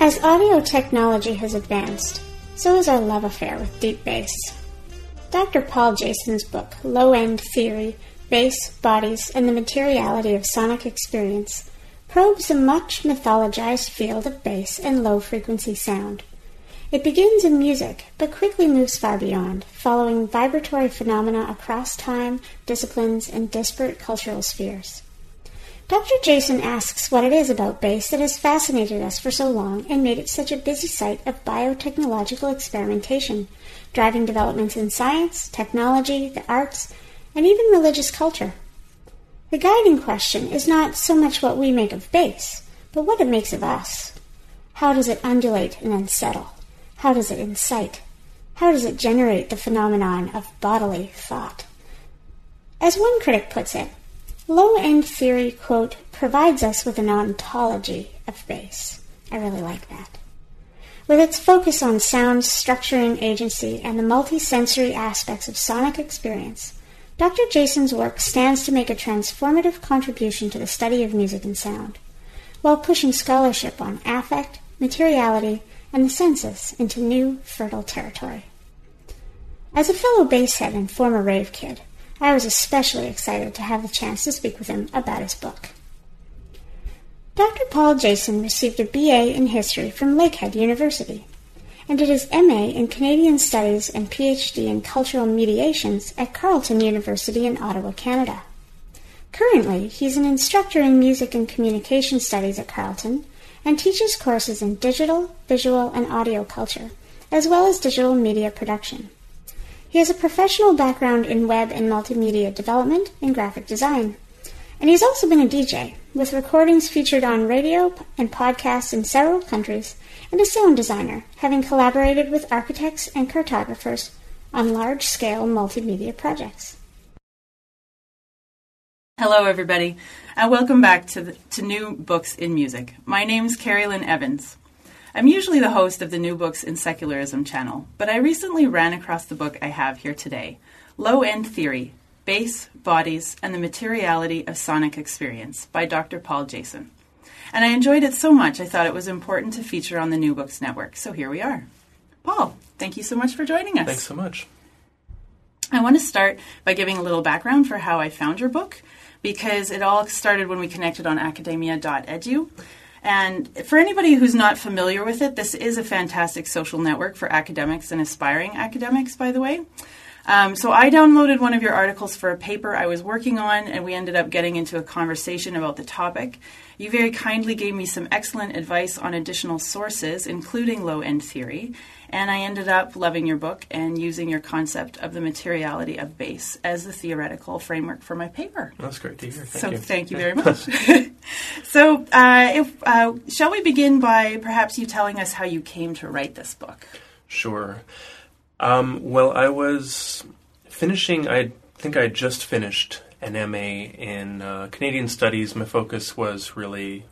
As audio technology has advanced, so has our love affair with deep bass. Dr. Paul Jason's book, Low End Theory, Bass, Bodies, and the Materiality of Sonic Experience, probes the much mythologized field of bass and low-frequency sound. It begins in music, but quickly moves far beyond, following vibratory phenomena across time, disciplines, and disparate cultural spheres. Dr. Jason asks what it is about bass that has fascinated us for so long and made it such a busy site of biotechnological experimentation, driving developments in science, technology, the arts, and even religious culture. The guiding question is not so much what we make of bass, but what it makes of us. How does it undulate and unsettle? How does it incite? How does it generate the phenomenon of bodily thought? As one critic puts it, Low-end theory, quote, provides us with an ontology of bass. I really like that. With its focus on sound structuring agency and the multi-sensory aspects of sonic experience, Dr. Jason's work stands to make a transformative contribution to the study of music and sound, while pushing scholarship on affect, materiality, and the senses into new, fertile territory. As a fellow basshead and former rave kid, I was especially excited to have the chance to speak with him about his book. Dr. Paul Jason received a BA in History from Lakehead University and did his MA in Canadian Studies and PhD in Cultural Mediations at Carleton University in Ottawa, Canada. Currently, he's an instructor in Music and Communication Studies at Carleton and teaches courses in digital, visual, and audio culture, as well as digital media production. He has a professional background in web and multimedia development and graphic design. And he's also been a DJ, with recordings featured on radio and podcasts in several countries, and a sound designer, having collaborated with architects and cartographers on large-scale multimedia projects. Hello, everybody, and welcome back to New Books in Music. My name's Carolyn Evans. I'm usually the host of the New Books in Secularism channel, but I recently ran across the book I have here today, Low End Theory, Bass, Bodies, and the Materiality of Sonic Experience by Dr. Paul Jason. And I enjoyed it so much I thought it was important to feature on the New Books Network, so here we are. Paul, thank you so much for joining us. Thanks so much. I want to start by giving a little background for how I found your book, because it all started when we connected on academia.edu. And for anybody who's not familiar with it, this is a fantastic social network for academics and aspiring academics, by the way. So I downloaded one of your articles for a paper I was working on, and we ended up getting into a conversation about the topic. You very kindly gave me some excellent advice on additional sources, including low-end theory, and I ended up loving your book and using your concept of the materiality of bass as the theoretical framework for my paper. That's great to hear. Thank you. Thank you very much. So shall we begin by perhaps you telling us how you came to write this book? Sure. Well, I was finishing, I think I just finished an MA in Canadian Studies. My focus was really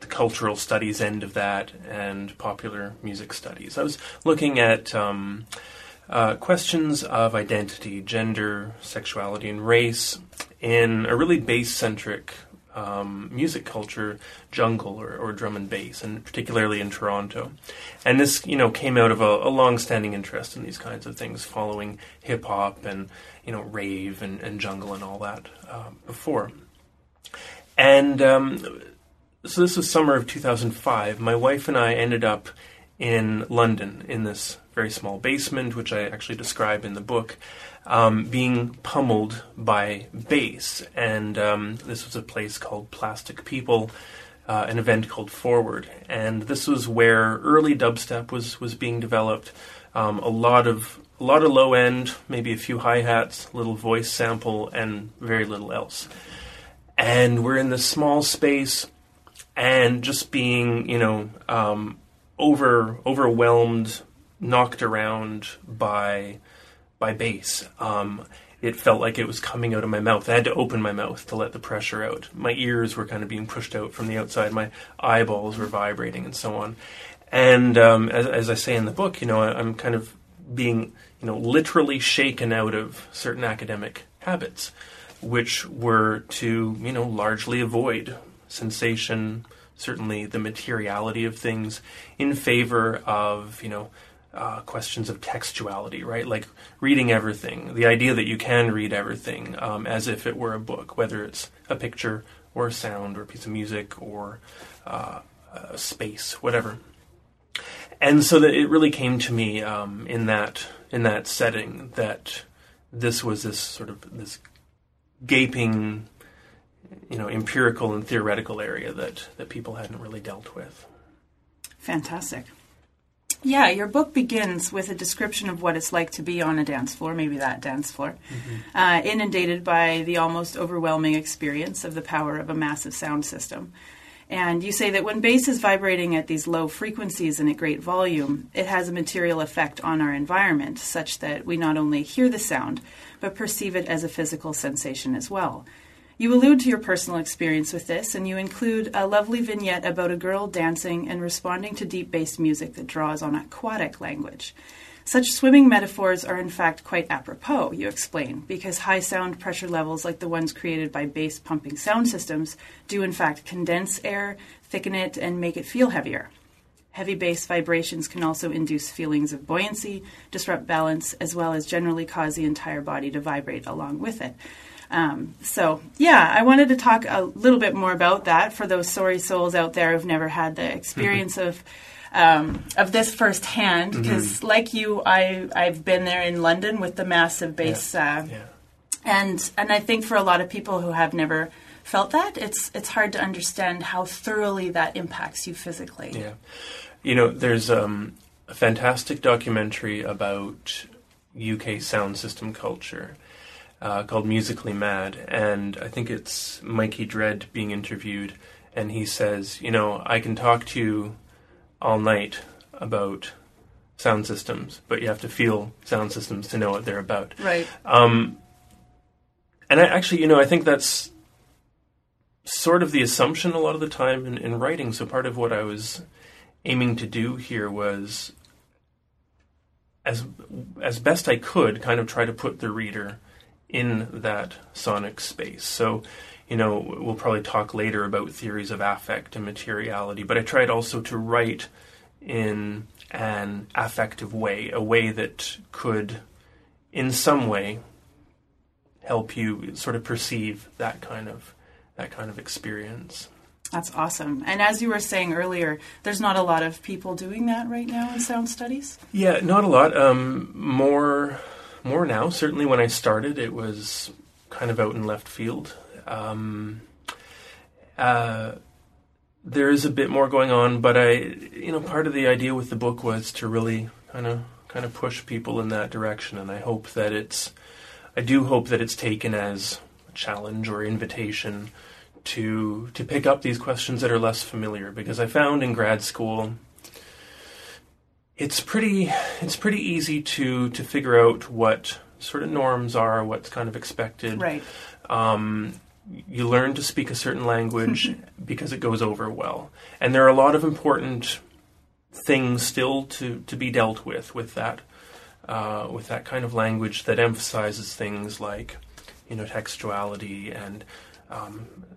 the cultural studies end of that and popular music studies. I was looking at questions of identity, gender, sexuality, and race in a really bass-centric music culture jungle or drum and bass, and particularly in Toronto. And this, came out of a long-standing interest in these kinds of things, following hip-hop and, rave and jungle and all that before. And so this was summer of 2005. My wife and I ended up in London in this very small basement, which I actually describe in the book, being pummeled by bass. And this was a place called Plastic People, an event called Forward. And this was where early dubstep was being developed. A lot of low end, maybe a few hi-hats, little voice sample, and very little else. And we're in this small space and just being, overwhelmed, knocked around by bass. It felt like it was coming out of my mouth. I had to open my mouth to let the pressure out. My ears were kind of being pushed out from the outside. My eyeballs were vibrating and so on. And as I say in the book, I'm kind of being, literally shaken out of certain academic habits, which were to, largely avoid sensation, certainly the materiality of things, in favor of, questions of textuality, right? Like reading everything, the idea that you can read everything as if it were a book, whether it's a picture or a sound or a piece of music or a space, whatever. And so that it really came to me in that setting that this was this sort of this gaping, empirical and theoretical area that people hadn't really dealt with. Fantastic. Yeah, your book begins with a description of what it's like to be on a dance floor, maybe that dance floor, mm-hmm. Inundated by the almost overwhelming experience of the power of a massive sound system. And you say that when bass is vibrating at these low frequencies and at great volume, it has a material effect on our environment, such that we not only hear the sound, but perceive it as a physical sensation as well. You allude to your personal experience with this, and you include a lovely vignette about a girl dancing and responding to deep bass music that draws on aquatic language. Such swimming metaphors are in fact quite apropos, you explain, because high sound pressure levels like the ones created by bass pumping sound systems do in fact condense air, thicken it, and make it feel heavier. Heavy bass vibrations can also induce feelings of buoyancy, disrupt balance, as well as generally cause the entire body to vibrate along with it. I wanted to talk a little bit more about that for those sorry souls out there who've never had the experience of this firsthand. Because like you, I've been there in London with the massive bass, and I think for a lot of people who have never felt that, it's hard to understand how thoroughly that impacts you physically. Yeah, there's a fantastic documentary about UK sound system culture. Called Musically Mad, and I think it's Mikey Dread being interviewed, and he says, I can talk to you all night about sound systems, but you have to feel sound systems to know what they're about. Right. And I actually, I think that's sort of the assumption a lot of the time in writing, so part of what I was aiming to do here was, as best I could, kind of try to put the reader in that sonic space. So, we'll probably talk later about theories of affect and materiality, but I tried also to write in an affective way, a way that could, in some way, help you sort of perceive that kind of experience. That's awesome. And as you were saying earlier, there's not a lot of people doing that right now in sound studies? Yeah, not a lot. More now. Certainly when I started, it was kind of out in left field. There is a bit more going on, but I, part of the idea with the book was to really kind of push people in that direction, and I do hope that it's taken as a challenge or invitation to pick up these questions that are less familiar, because I found in grad school It's pretty easy to figure out what sort of norms are, what's kind of expected. Right. You learn to speak a certain language because it goes over well. And there are a lot of important things still to be dealt with that kind of language that emphasizes things like, textuality and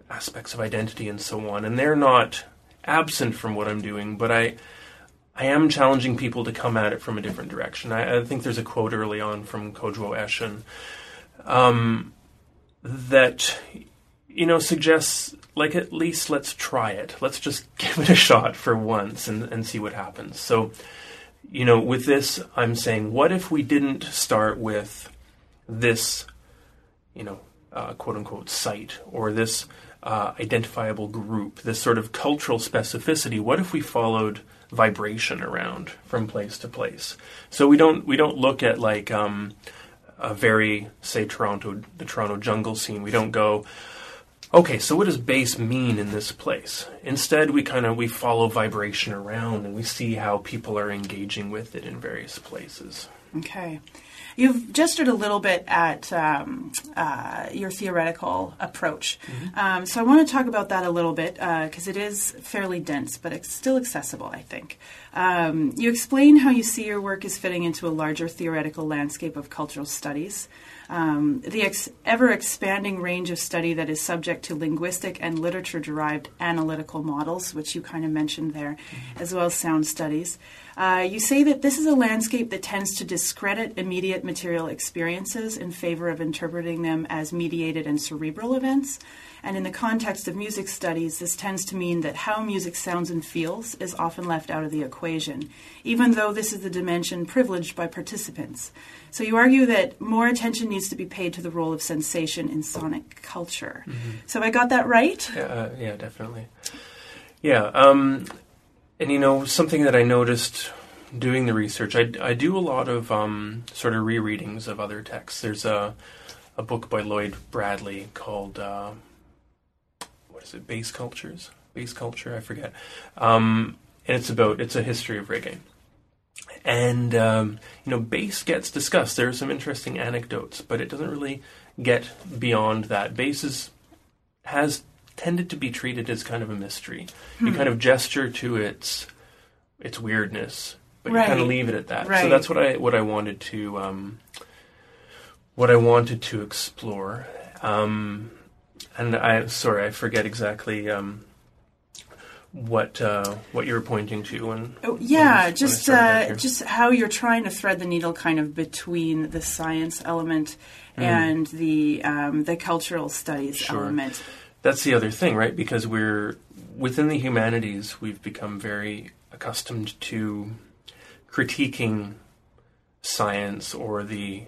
aspects of identity and so on. And they're not absent from what I'm doing, but I am challenging people to come at it from a different direction. I think there's a quote early on from Kodwo Eshun that, suggests, like, at least let's try it. Let's just give it a shot for once and see what happens. So, with this, I'm saying, what if we didn't start with this, quote-unquote site or this identifiable group, this sort of cultural specificity? What if we followed vibration around from place to place? So we don't look at like a very, say, the Toronto jungle scene. We don't go, okay, so what does bass mean in this place? Instead, we follow vibration around, and we see how people are engaging with it in various places. Okay. You've gestured a little bit at your theoretical approach. Mm-hmm. So I want to talk about that a little bit because it is fairly dense, but it's still accessible, I think. You explain how you see your work as fitting into a larger theoretical landscape of cultural studies, the ever-expanding range of study that is subject to linguistic and literature-derived analytical models, which you kind of mentioned there, as well as sound studies. You say that this is a landscape that tends to discredit immediate material experiences in favor of interpreting them as mediated and cerebral events. And in the context of music studies, this tends to mean that how music sounds and feels is often left out of the equation, even though this is the dimension privileged by participants. So you argue that more attention needs to be paid to the role of sensation in sonic culture. Mm-hmm. So have I got that right? Yeah, definitely. Yeah. And, something that I noticed doing the research, I do a lot of sort of rereadings of other texts. There's a book by Lloyd Bradley called, Bass Cultures? Bass Culture, I forget. And it's a history of reggae. And, bass gets discussed. There are some interesting anecdotes, but it doesn't really get beyond that. Bass has tended to be treated as kind of a mystery. You kind of gesture to its weirdness, but you kind of leave it at that. Right. So that's what I wanted to explore. And I forget exactly what you were pointing to. Just how you're trying to thread the needle kind of between the science element and the cultural studies element. That's the other thing, right? Because we're within the humanities, we've become very accustomed to critiquing science or the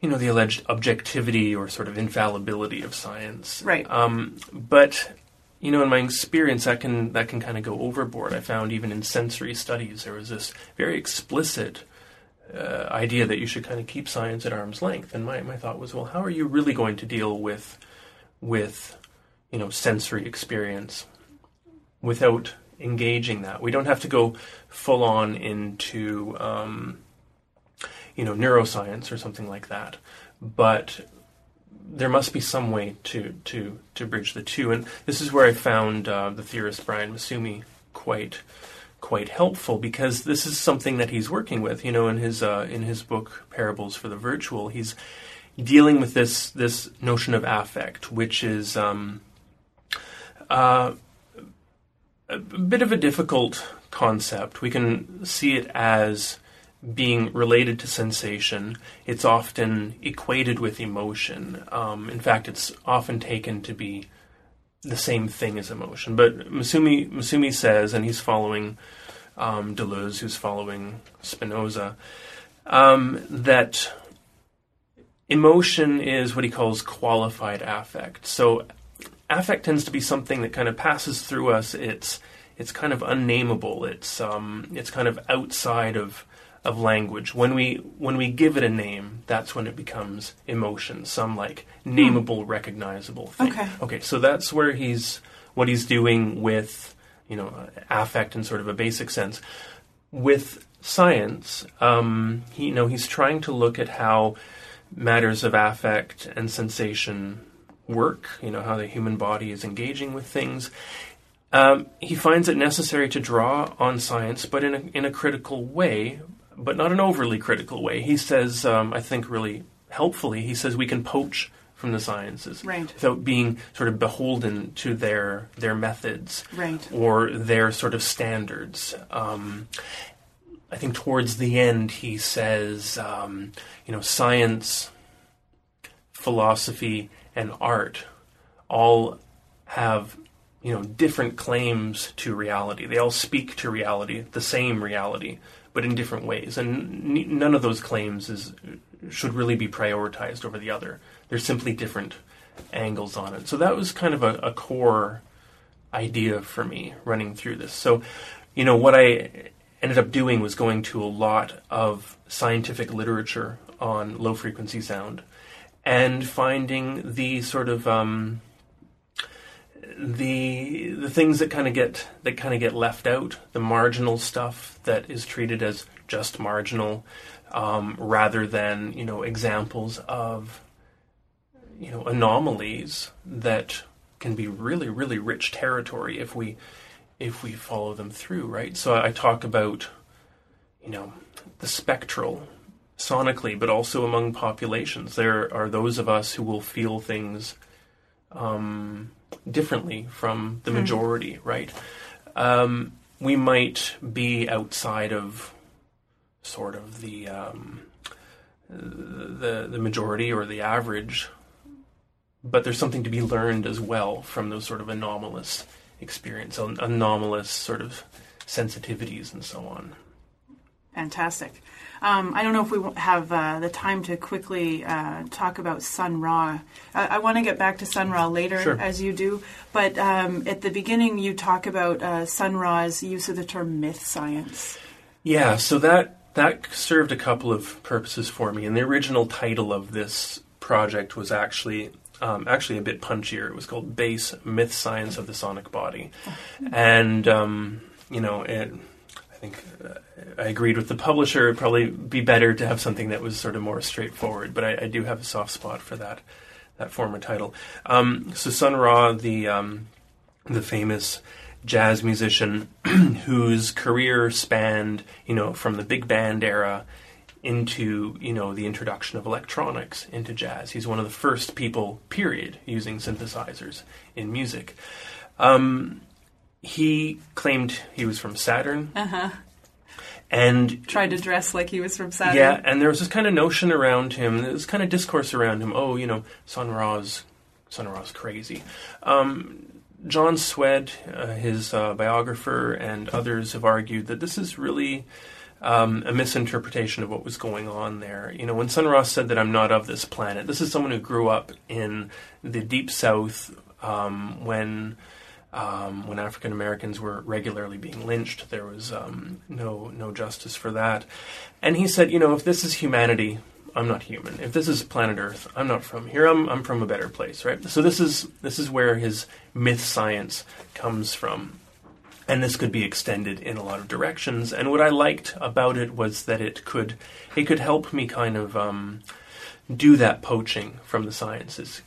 alleged objectivity or sort of infallibility of science. Right. But in my experience, that can kind of go overboard. I found even in sensory studies, there was this very explicit idea that you should kind of keep science at arm's length. And my thought was, well, how are you really going to deal with sensory experience without engaging that? We don't have to go full on into, neuroscience or something like that, but there must be some way to bridge the two. And this is where I found the theorist Brian Masumi quite helpful, because this is something that he's working with. In his book Parables for the Virtual, he's dealing with this notion of affect, which is a bit of a difficult concept. We can see it as being related to sensation. It's often equated with emotion. In fact, it's often taken to be the same thing as emotion. But Masumi says, and he's following Deleuze, who's following Spinoza, that emotion is what he calls qualified affect. So affect tends to be something that kind of passes through us. It's kind of unnameable. It's kind of outside of language. When we give it a name, that's when it becomes emotion, some like nameable, recognizable thing. Okay, so that's where what he's doing with affect in sort of a basic sense. With science, he's trying to look at how matters of affect and sensation work, how the human body is engaging with things. He finds it necessary to draw on science, but in a critical way, but not an overly critical way. He says, I think really helpfully, he says we can poach from the sciences without being sort of beholden to their methods or their sort of standards. I think towards the end he says, science, philosophy, and art all have, different claims to reality. They all speak to reality, the same reality, but in different ways. And none of those claims should really be prioritized over the other. They're simply different angles on it. So that was kind of a core idea for me running through this. So, what I ended up doing was going to a lot of scientific literature on low frequency sound and finding the sort of the things that kind of get left out, the marginal stuff that is treated as just marginal, rather than examples of anomalies that can be really, really rich territory if we follow them through, right? So I talk about the spectral sonically, but also among populations. There are those of us who will feel things differently from the majority, right? We might be outside of sort of the majority or the average, but there's something to be learned as well from those sort of anomalous experience, anomalous sort of sensitivities and so on. Fantastic. I don't know if we have the time to quickly talk about Sun Ra. I want to get back to Sun Ra later, sure, as you do. But at the beginning, you talk about Sun Ra's use of the term myth science. Yeah, so that served a couple of purposes for me. And the original title of this project was actually a bit punchier. It was called Base Myth Science of the Sonic Body. And, I think I agreed with the publisher. It'd probably be better to have something that was sort of more straightforward, but I do have a soft spot for that former title. So Sun Ra, the famous jazz musician whose career spanned, from the big band era into, the introduction of electronics into jazz. He's one of the first people, period, using synthesizers in music. He claimed he was from Saturn. Uh-huh. And tried to dress like he was from Saturn. Yeah, and there was this kind of notion around him, this kind of discourse around him, Sun Ra's crazy. John Szwed, his biographer, and others have argued that this is really a misinterpretation of what was going on there. When Sun Ra said that I'm not of this planet, this is someone who grew up in the Deep South when African Americans were regularly being lynched. There was no justice for that. And he said, if this is humanity, I'm not human. If this is planet Earth, I'm not from here. I'm from a better place, right? So this is where his myth science comes from. And this could be extended in a lot of directions. And what I liked about it was that it could help me kind of do that poaching from the sciences.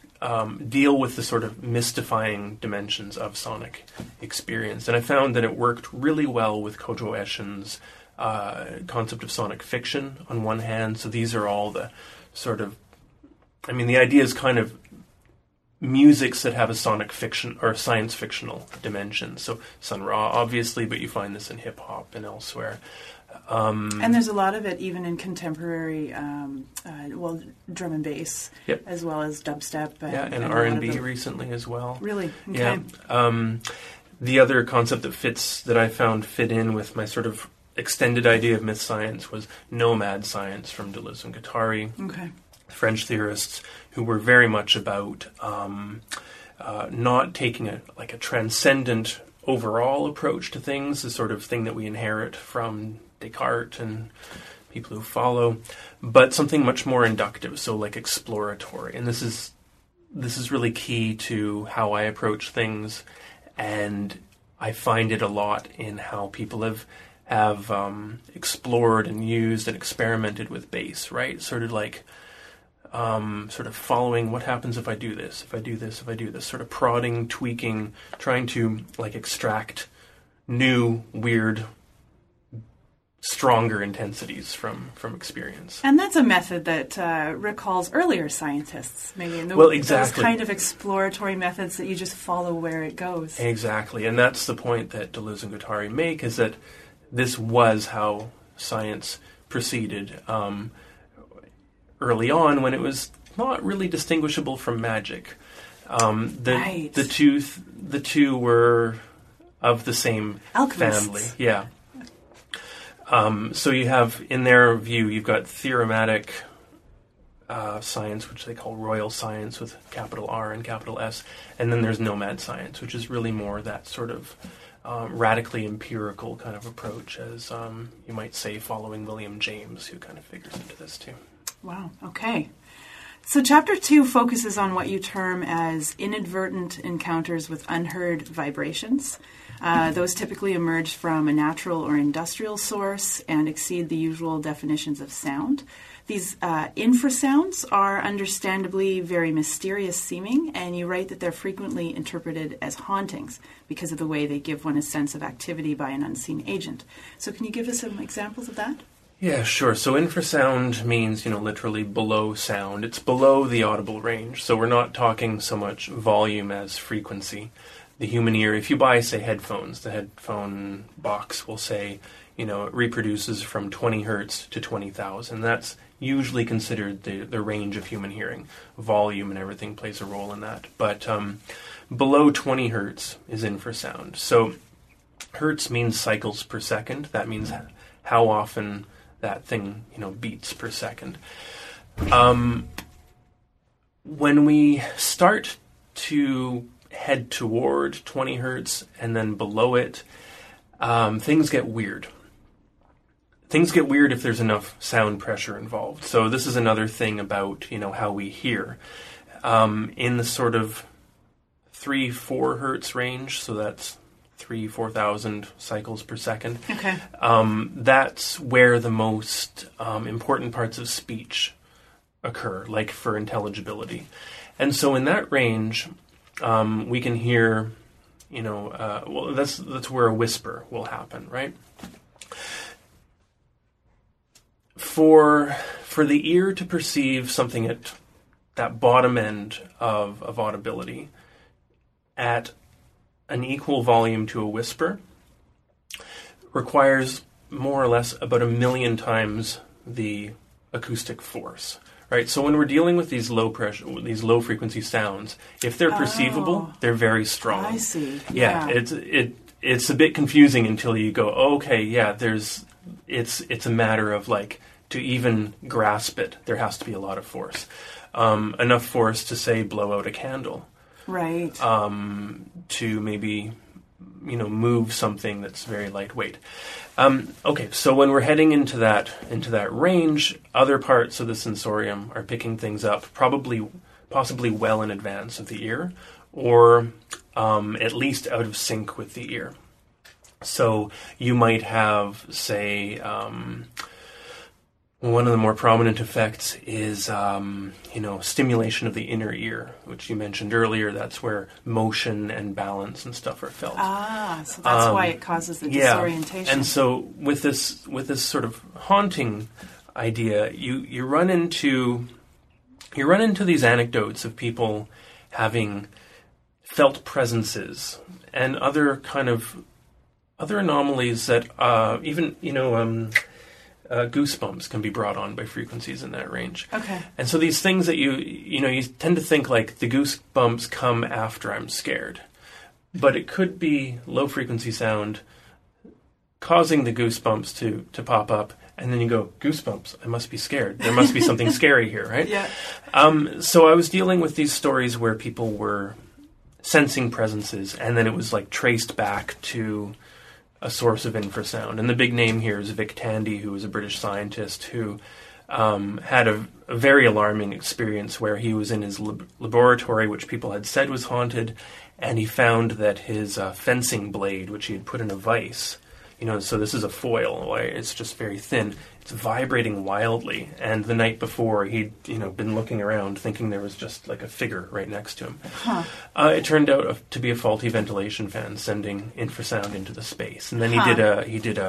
Deal with the sort of mystifying dimensions of sonic experience. And I found that it worked really well with Kodwo Eshun's concept of sonic fiction on one hand. So these are all the sort of, the idea is kind of musics that have a sonic fiction or science fictional dimension. So Sun Ra, obviously, but you find this in hip hop and elsewhere. And there's a lot of it even in contemporary, drum and bass, yep, as well as dubstep. And R&B recently as well. Really? Okay. Yeah. The other concept that I found fit in with my sort of extended idea of myth science was nomad science from Deleuze and Guattari. Okay. French theorists who were very much about not taking a transcendent overall approach to things, the sort of thing that we inherit from Descartes and people who follow, but something much more inductive, so like exploratory. And this is really key to how I approach things, and I find it a lot in how people have explored and used and experimented with bass, right? Sort of like sort of following what happens if I do this, sort of prodding, tweaking, trying to like extract new, weird, stronger intensities from experience. And that's a method that recalls earlier scientists, maybe. Exactly. Those kind of exploratory methods that you just follow where it goes. Exactly. And that's the point that Deleuze and Guattari make, is that this was how science proceeded early on, when it was not really distinguishable from magic. Right. The two were of the same family. Yeah. So you have, in their view, you've got theorematic science, which they call royal science with capital R and capital S, and then there's nomad science, which is really more that sort of radically empirical kind of approach, as you might say, following William James, who kind of figures into this too. Wow, okay. So chapter 2 focuses on what you term as inadvertent encounters with unheard vibrations. Those typically emerge from a natural or industrial source and exceed the usual definitions of sound. These infrasounds are understandably very mysterious seeming, and you write that they're frequently interpreted as hauntings because of the way they give one a sense of activity by an unseen agent. So can you give us some examples of that? Yeah, sure. So infrasound means, literally below sound. It's below the audible range. So we're not talking so much volume as frequency. The human ear, if you buy, say, headphones, the headphone box will say, it reproduces from 20 hertz to 20,000. That's usually considered the range of human hearing. Volume and everything plays a role in that. But below 20 hertz is infrasound. So hertz means cycles per second. That means how often that thing, beats per second. When we start to head toward 20 hertz and then below it, things get weird. Things get weird if there's enough sound pressure involved. So this is another thing about, how we hear. In the sort of 3-4 hertz range, so that's 3,000-4,000 cycles per second. Okay. That's where the most important parts of speech occur, like for intelligibility. And so in that range, we can hear, that's where a whisper will happen, right? For the ear to perceive something at that bottom end of audibility at an equal volume to a whisper requires more or less about 1 million times the acoustic force, right? So when we're dealing with these low frequency sounds, if they're perceivable, they're very strong. I see. Yeah, it's a bit confusing until you go, it's a matter of to even grasp it, there has to be a lot of force, enough force to say blow out a candle. Right. To maybe, move something that's very lightweight. Okay, so when we're heading into that range, other parts of the sensorium are picking things up, possibly well in advance of the ear, or at least out of sync with the ear. So you might have, say, one of the more prominent effects is, stimulation of the inner ear, which you mentioned earlier. That's where motion and balance and stuff are felt. Ah, so that's why it causes the disorientation. And so with this sort of haunting idea, you run into these anecdotes of people having felt presences and other anomalies that goosebumps can be brought on by frequencies in that range. Okay. And so these things that you tend to think the goosebumps come after I'm scared. But it could be low frequency sound causing the goosebumps to pop up, and then you go, goosebumps, I must be scared. There must be something scary here, right? Yeah. So I was dealing with these stories where people were sensing presences, and then it was traced back to a source of infrasound. And the big name here is Vic Tandy, who was a British scientist who had a very alarming experience where he was in his laboratory, which people had said was haunted, and he found that his fencing blade, which he had put in a vice, so this is a foil, it's just very thin, it's vibrating wildly. And the night before, he'd been looking around thinking there was just a figure right next to him. Huh. It turned out to be a faulty ventilation fan sending infrasound into the space. And then he did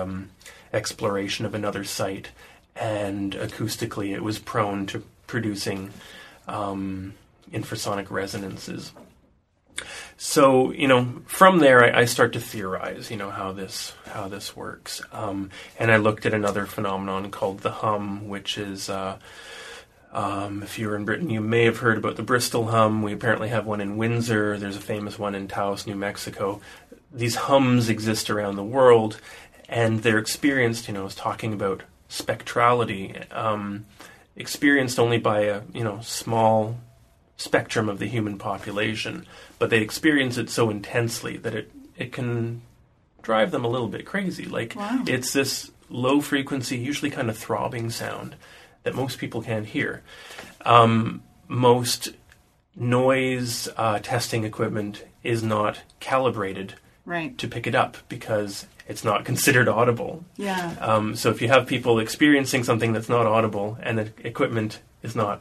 exploration of another site, and acoustically it was prone to producing infrasonic resonances. So, from there I start to theorize, how this works. And I looked at another phenomenon called the hum, which is, if you were in Britain, you may have heard about the Bristol hum. We apparently have one in Windsor. There's a famous one in Taos, New Mexico. These hums exist around the world, and they're experienced, I was talking about spectrality, experienced only by a, small spectrum of the human population, but they experience it so intensely that it can drive them a little bit crazy. Wow. It's this low frequency, usually kind of throbbing sound that most people can't hear. most noise testing equipment is not calibrated to pick it up because it's not considered audible. Yeah. So if you have people experiencing something that's not audible and the equipment is not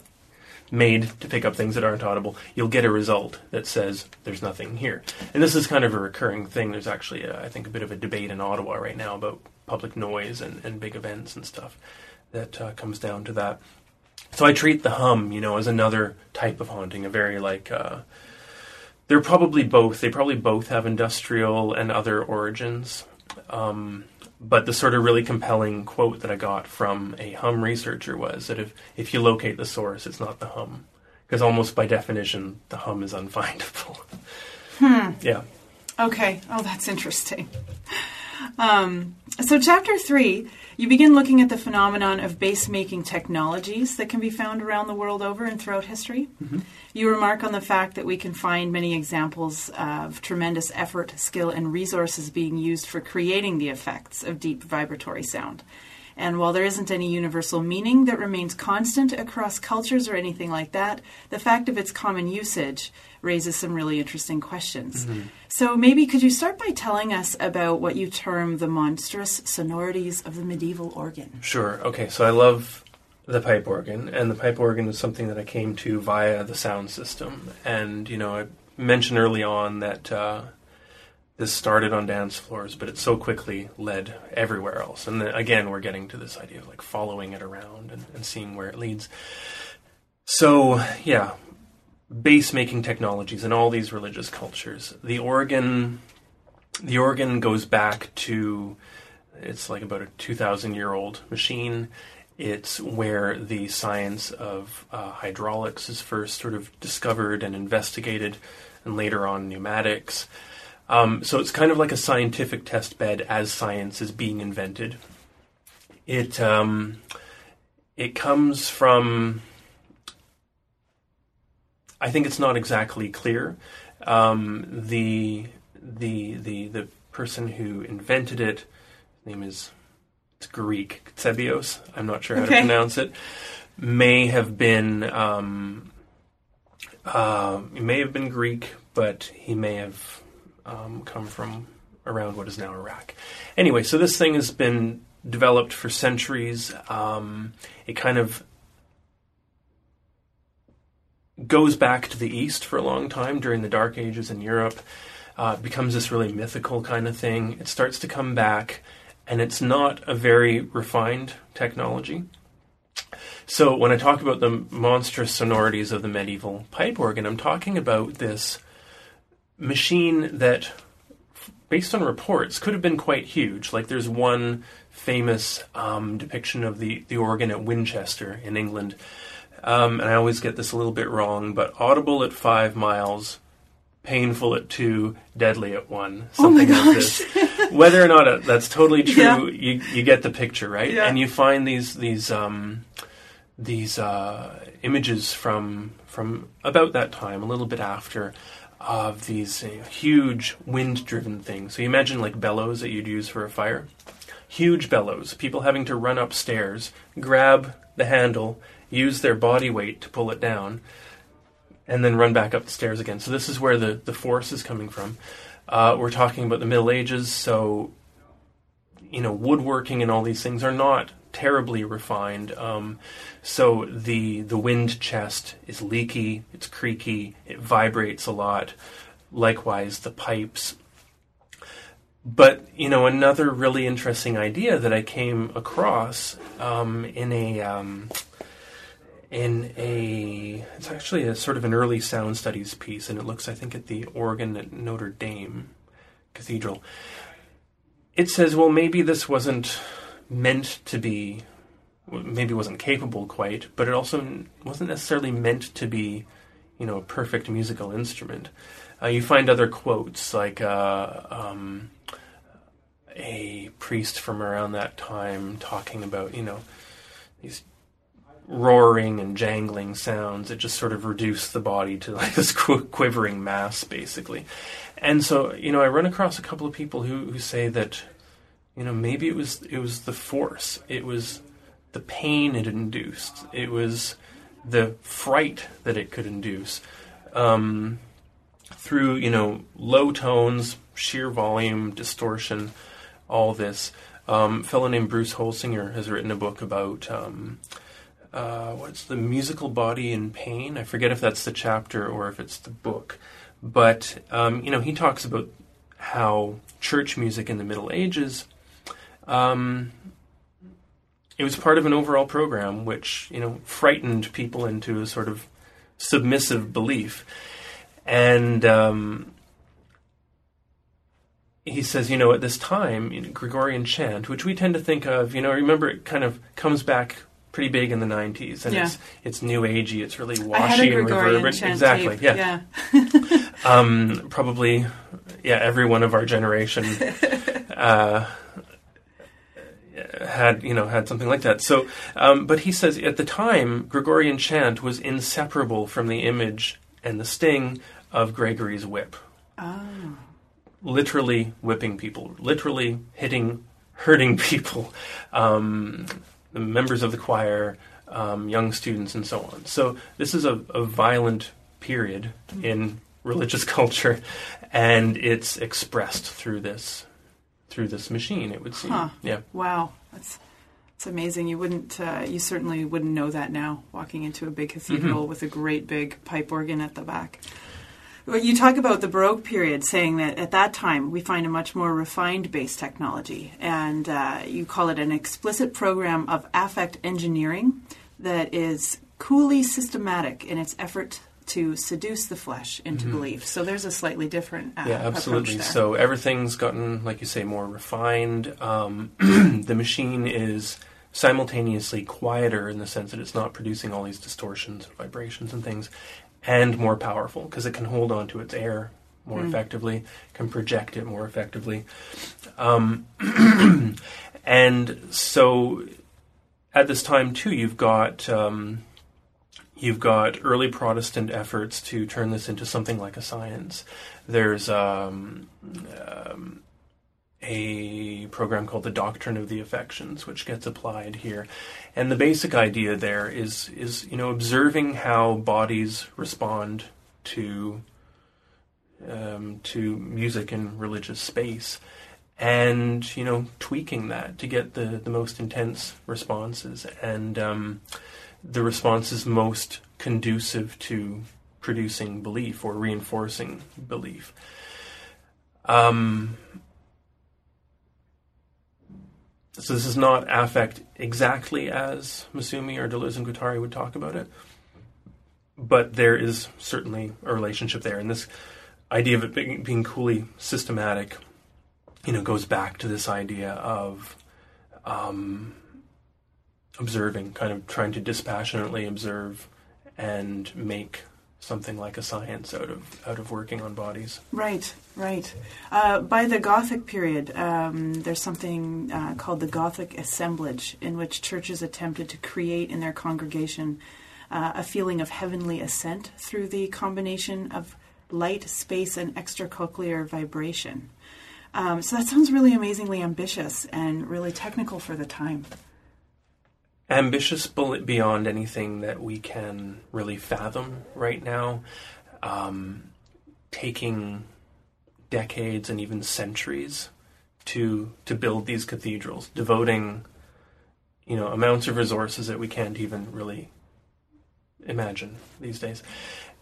made to pick up things that aren't audible, you'll get a result that says there's nothing here. And this is kind of a recurring thing. There's actually, I think, a bit of a debate in Ottawa right now about public noise and big events and stuff that comes down to that. So I treat the hum, you know, as another type of haunting, a very like... they're probably both. They probably both have industrial and other origins. But the sort of really compelling quote that I got from a hum researcher was that if you locate the source, it's not the hum. Because almost by definition, the hum is unfindable. Yeah. Okay. Oh, that's interesting. So chapter 3, you begin looking at the phenomenon of base-making technologies that can be found around the world over and throughout history. Mm-hmm. You remark on the fact that we can find many examples of tremendous effort, skill, and resources being used for creating the effects of deep vibratory sound. And while there isn't any universal meaning that remains constant across cultures or anything like that, the fact of its common usage raises some really interesting questions. Mm-hmm. So maybe could you start by telling us about what you term the monstrous sonorities of the medieval organ? Sure. Okay, so I love the pipe organ, and the pipe organ is something that I came to via the sound system. And, you know, I mentioned early on that... This started on dance floors, but it so quickly led everywhere else. And again, we're getting to this idea of like following it around and seeing where it leads. So, yeah, bass-making technologies in all these religious cultures. The organ goes back to, it's like about a 2,000-year-old machine. It's where the science of hydraulics is first sort of discovered and investigated, and later on pneumatics. So it's kind of like a scientific test bed as science is being invented. It comes from, I think it's not exactly clear. The person who invented it, his name is, it's Greek, Tsebios, I'm not sure how to pronounce it, may have been Greek, but he may have come from around what is now Iraq. Anyway, so this thing has been developed for centuries. It kind of goes back to the East for a long time during the Dark Ages in Europe. It becomes this really mythical kind of thing. It starts to come back, and it's not a very refined technology. So when I talk about the monstrous sonorities of the medieval pipe organ, I'm talking about this machine that, based on reports, could have been quite huge. Like there's one famous depiction of the organ at Winchester in England. And I always get this a little bit wrong, but audible at 5 miles, painful at 2, deadly at 1. Something like this. Whether or not that's totally true, you get the picture, right? Yeah. And you find these images from about that time, a little bit after, of these huge wind-driven things. So you imagine like bellows that you'd use for a fire. Huge bellows. People having to run upstairs, grab the handle, use their body weight to pull it down, and then run back up the stairs again. So this is where the force is coming from. We're talking about the Middle Ages, so you know, woodworking and all these things are not terribly refined. So the wind chest is leaky, it's creaky, it vibrates a lot. Likewise, the pipes. But, you know, another really interesting idea that I came across it's actually a sort of an early sound studies piece, and it looks, I think, at the organ at Notre Dame Cathedral. It says, well, maybe this wasn't meant to be, maybe wasn't capable quite, but it also wasn't necessarily meant to be, you know, a perfect musical instrument. You find other quotes, like a priest from around that time talking about, you know, these roaring and jangling sounds that just sort of reduce the body to like this quivering mass, basically. And so, you know, I run across a couple of people who say that, you know, maybe it was the force. It was the pain it induced. It was the fright that it could induce through, low tones, sheer volume, distortion, all this. A fellow named Bruce Holsinger has written a book about what's the musical body in pain? I forget if that's the chapter or if it's the book. But, he talks about how church music in the Middle Ages, it was part of an overall program which, frightened people into a sort of submissive belief. And he says, at this time, Gregorian chant, which we tend to think of, remember it kind of comes back pretty big in the 90s, and it's new agey, it's really washy and reverberant. Exactly, yeah. Probably, every one of our generation had something like that. So, but he says at the time, Gregorian chant was inseparable from the image and the sting of Gregory's whip. Oh. Literally whipping people, literally hurting people. The members of the choir, young students, and so on. So this is a violent period in religious culture, and it's expressed through this machine. It would seem. Huh. Yeah. Wow, that's amazing. You certainly wouldn't know that now. Walking into a big cathedral with a great big pipe organ at the back. You talk about the Baroque period, saying that at that time we find a much more refined bass technology, and you call it an explicit program of affect engineering that is coolly systematic in its effort to seduce the flesh into belief. So there's a slightly different absolutely. Approach there. So everything's gotten, like you say, more refined. The machine is simultaneously quieter in the sense that it's not producing all these distortions, vibrations, and things. And more powerful, because it can hold on to its air more effectively, can project it more effectively. And so at this time, too, you've got early Protestant efforts to turn this into something like a science. There's a program called the Doctrine of the Affections, which gets applied here. And the basic idea there is observing how bodies respond to music in religious space and, tweaking that to get the most intense responses and the responses most conducive to producing belief or reinforcing belief. So this is not affect exactly as Masumi or Deleuze and Guattari would talk about it, but there is certainly a relationship there. And this idea of it being coolly systematic, goes back to this idea of observing, kind of trying to dispassionately observe and make something like a science out of working on bodies. Right. By the Gothic period, there's something called the Gothic assemblage, in which churches attempted to create in their congregation a feeling of heavenly ascent through the combination of light, space, and extracochlear vibration. So that sounds really amazingly ambitious and really technical for the time. Ambitious beyond anything that we can really fathom right now, taking decades and even centuries to build these cathedrals, devoting amounts of resources that we can't even really imagine these days,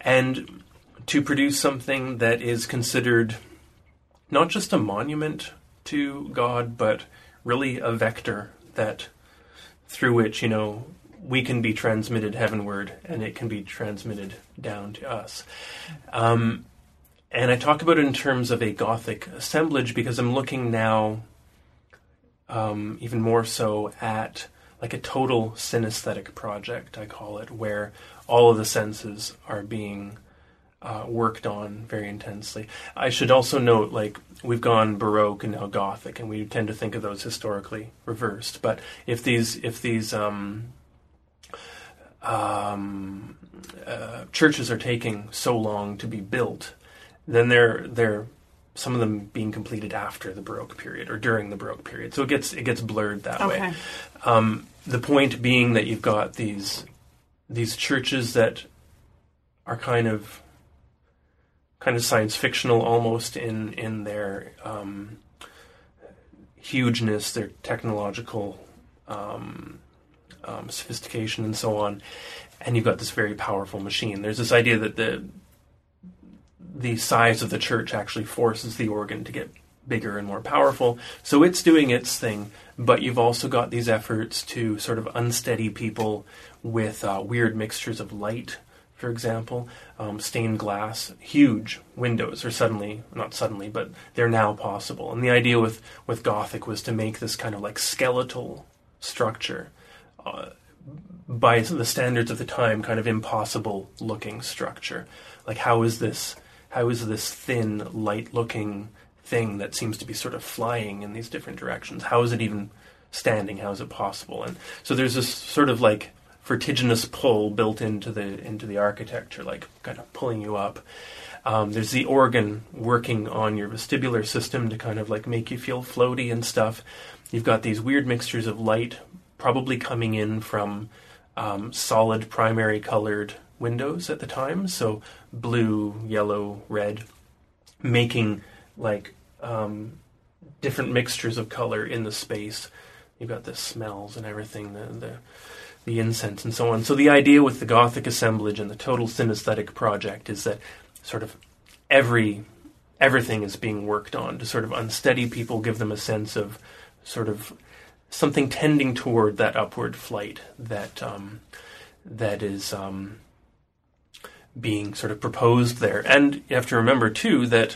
and to produce something that is considered not just a monument to God, but really a vector that through which, we can be transmitted heavenward and it can be transmitted down to us. And I talk about it in terms of a Gothic assemblage because I'm looking now even more so at like a total synesthetic project, I call it, where all of the senses are being worked on very intensely. I should also note, we've gone Baroque and now Gothic, and we tend to think of those historically reversed. But if these churches are taking so long to be built, then they're some of them being completed after the Baroque period or during the Baroque period. So it gets blurred that way. The point being that you've got these these churches that are kind of science fictional almost in their hugeness, their technological sophistication and so on, and you've got this very powerful machine. There's this idea that the size of the church actually forces the organ to get bigger and more powerful, so it's doing its thing, but you've also got these efforts to sort of unsteady people with weird mixtures of light, for example. Stained glass, huge windows are suddenly, not suddenly, but they're now possible. And the idea with Gothic was to make this kind of like skeletal structure, by the standards of the time, kind of impossible looking structure. Like, how is this thin, light looking thing that seems to be sort of flying in these different directions? How is it even standing? How is it possible? And so there's this sort of like vertiginous pull built into the architecture, like kind of pulling you up. There's the organ working on your vestibular system to kind of like make you feel floaty and stuff. You've got these weird mixtures of light, probably coming in from solid primary colored windows at the time, so blue, yellow, red, making like different mixtures of color in the space. You've got the smells and everything, the incense and so on. So the idea with the Gothic assemblage and the total synesthetic project is that sort of everything is being worked on to sort of unsteady people, give them a sense of sort of something tending toward that upward flight that is being sort of proposed there. And you have to remember too that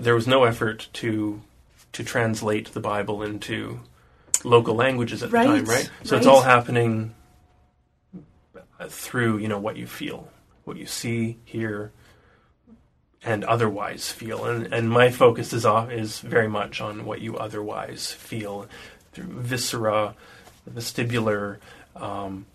there was no effort to translate the Bible into local languages at the time, right? So it's all happening through, what you feel, what you see, hear, and otherwise feel. And my focus is very much on what you otherwise feel through viscera, vestibular,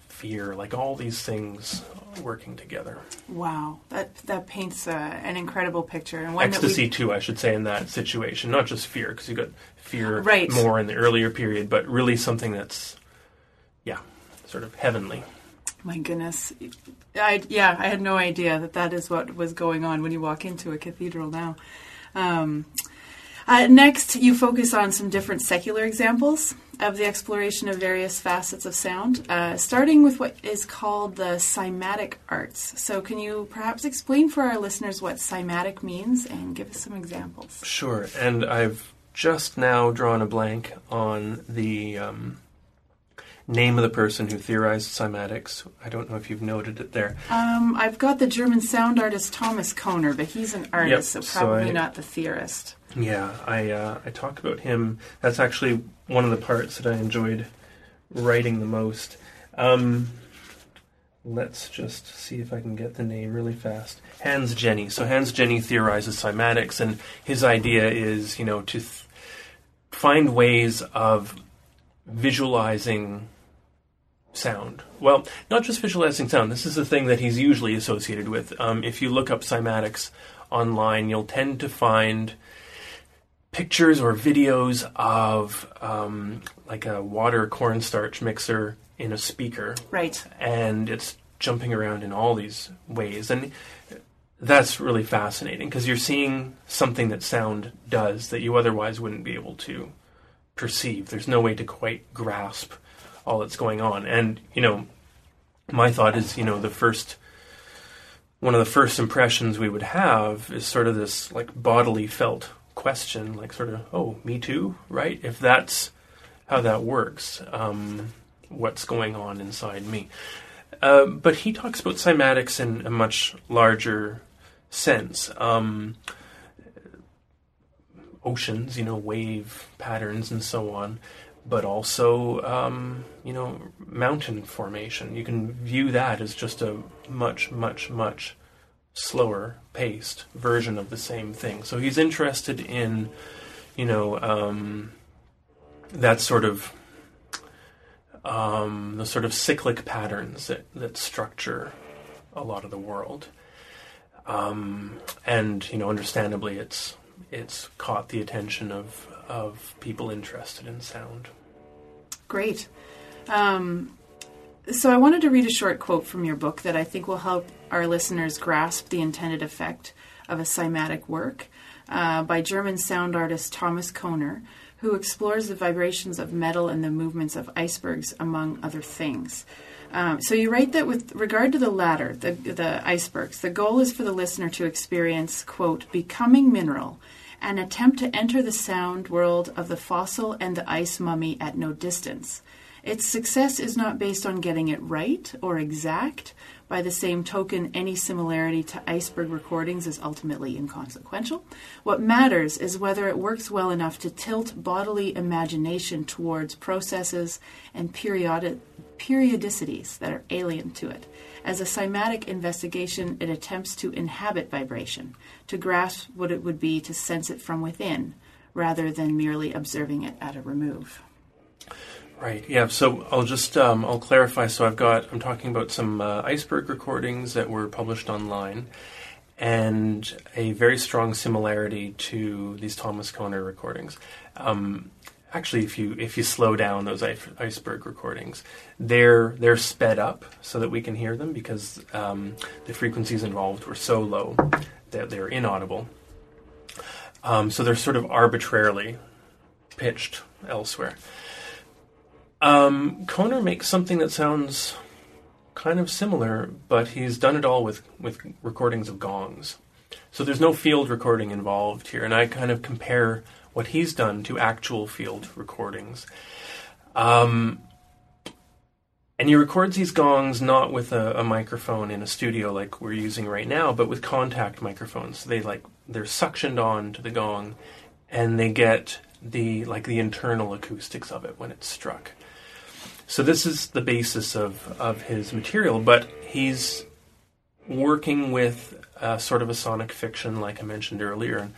fear, like all these things working together. Wow, that paints an incredible picture. And one ecstasy too, I should say, in that situation, not just fear, because you got fear more in the earlier period, but really something that's, sort of heavenly. My goodness, I had no idea that is what was going on when you walk into a cathedral now. Next, you focus on some different secular examples of the exploration of various facets of sound, starting with what is called the cymatic arts. So can you perhaps explain for our listeners what cymatic means and give us some examples? Sure, and I've just now drawn a blank on the name of the person who theorized cymatics. I don't know if you've noted it there. I've got the German sound artist Thomas Koner, but he's an artist, so probably not the theorist. Yeah, I talk about him. That's actually one of the parts that I enjoyed writing the most. Let's just see if I can get the name really fast. Hans Jenny. So Hans Jenny theorizes cymatics, and his idea is, to find ways of visualizing sound. Well, not just visualizing sound. This is the thing that he's usually associated with. If you look up cymatics online, you'll tend to find pictures or videos of like a water cornstarch mixer in a speaker. Right. And it's jumping around in all these ways. And that's really fascinating because you're seeing something that sound does that you otherwise wouldn't be able to perceive. There's no way to quite grasp all that's going on. And, my thought is, one of the first impressions we would have is sort of this like bodily felt question, like sort of, oh, me too, right? If that's how that works, what's going on inside me? But he talks about cymatics in a much larger sense. Oceans, wave patterns and so on, but also, mountain formation. You can view that as just a much, much, much slower-paced version of the same thing. So he's interested in, that sort of the sort of cyclic patterns that structure a lot of the world. And understandably, it's caught the attention of people interested in sound. Great. So I wanted to read a short quote from your book that I think will help our listeners grasp the intended effect of a cymatic work by German sound artist Thomas Koner, who explores the vibrations of metal and the movements of icebergs, among other things. So you write that with regard to the latter, the icebergs, the goal is for the listener to experience, quote, becoming mineral, an attempt to enter the sound world of the fossil and the ice mummy at no distance. Its success is not based on getting it right or exact. By the same token, any similarity to iceberg recordings is ultimately inconsequential. What matters is whether it works well enough to tilt bodily imagination towards processes and periodicities that are alien to it. As a cymatic investigation, it attempts to inhabit vibration, to grasp what it would be to sense it from within, rather than merely observing it at a remove. Right. Yeah. So I'll just I'll clarify. So I'm talking about some iceberg recordings that were published online, and a very strong similarity to these Thomas Koner recordings. Actually, if you slow down those iceberg recordings, they're sped up so that we can hear them because the frequencies involved were so low that they're inaudible. So they're sort of arbitrarily pitched elsewhere. Koner makes something that sounds kind of similar, but he's done it all with recordings of gongs. So there's no field recording involved here, and I kind of compare what he's done to actual field recordings. And he records these gongs not with a microphone in a studio like we're using right now, but with contact microphones. So they're suctioned on to the gong, and they get the internal acoustics of it when it's struck. So this is the basis of his material, but he's working with sort of a sonic fiction, like I mentioned earlier. And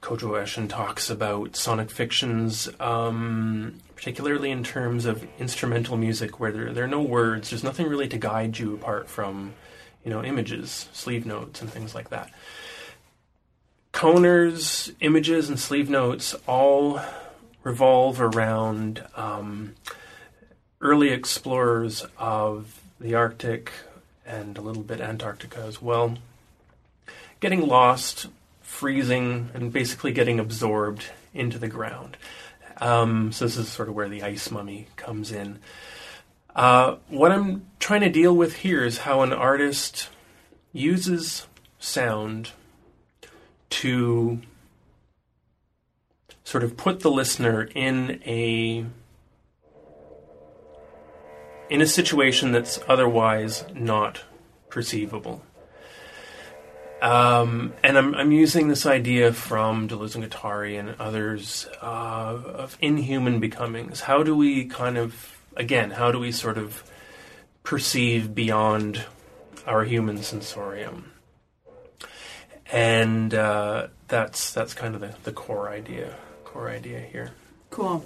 Kodwo Eshun talks about sonic fictions, particularly in terms of instrumental music, where there are no words, there's nothing really to guide you apart from, images, sleeve notes, and things like that. Koner's images and sleeve notes all revolve around early explorers of the Arctic and a little bit Antarctica as well, getting lost, freezing, and basically getting absorbed into the ground. So this is sort of where the ice mummy comes in. What I'm trying to deal with here is how an artist uses sound to sort of put the listener in a situation that's otherwise not perceivable. And I'm using this idea from Deleuze and Guattari and others of inhuman becomings. How do we sort of perceive beyond our human sensorium? And that's kind of the core idea here. Cool.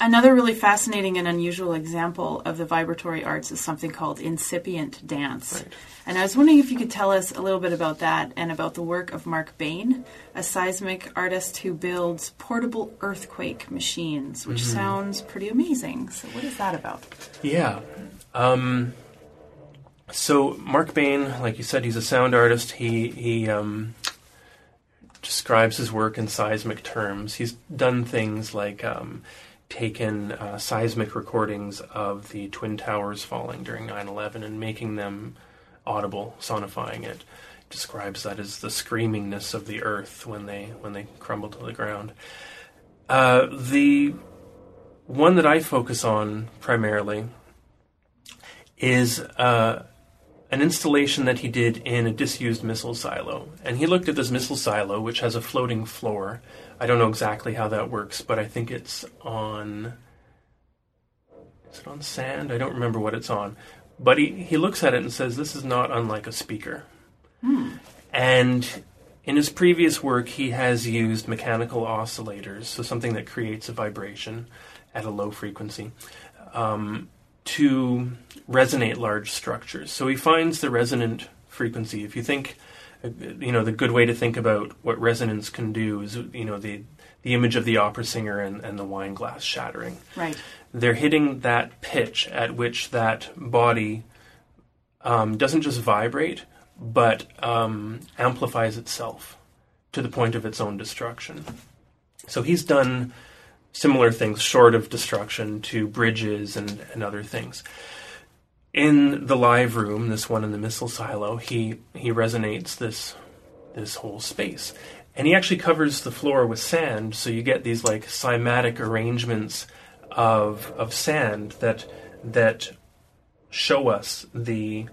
Another really fascinating and unusual example of the vibratory arts is something called incipient dance. Right. And I was wondering if you could tell us a little bit about that and about the work of Mark Bain, a seismic artist who builds portable earthquake machines, which sounds pretty amazing. So what is that about? Yeah. So Mark Bain, like you said, he's a sound artist. He describes his work in seismic terms. He's done things like taken seismic recordings of the Twin Towers falling during 9/11 and making them audible, sonifying it. Describes that as the screamingness of the earth when they crumble to the ground. The one that I focus on primarily is an installation that he did in a disused missile silo. And he looked at this missile silo, which has a floating floor. I don't know exactly how that works, but I think it's on... Is it on sand? I don't remember what it's on. But he looks at it and says, this is not unlike a speaker. Hmm. And in his previous work, he has used mechanical oscillators, so something that creates a vibration at a low frequency, to resonate large structures. So he finds the resonant frequency. If you think, the good way to think about what resonance can do is, the image of the opera singer and the wine glass shattering. Right. They're hitting that pitch at which that body doesn't just vibrate, but amplifies itself to the point of its own destruction. So he's done similar things, short of destruction, to bridges and other things. In the live room, this one in the missile silo, he resonates this whole space. And he actually covers the floor with sand, so you get these like cymatic arrangements of sand that show us the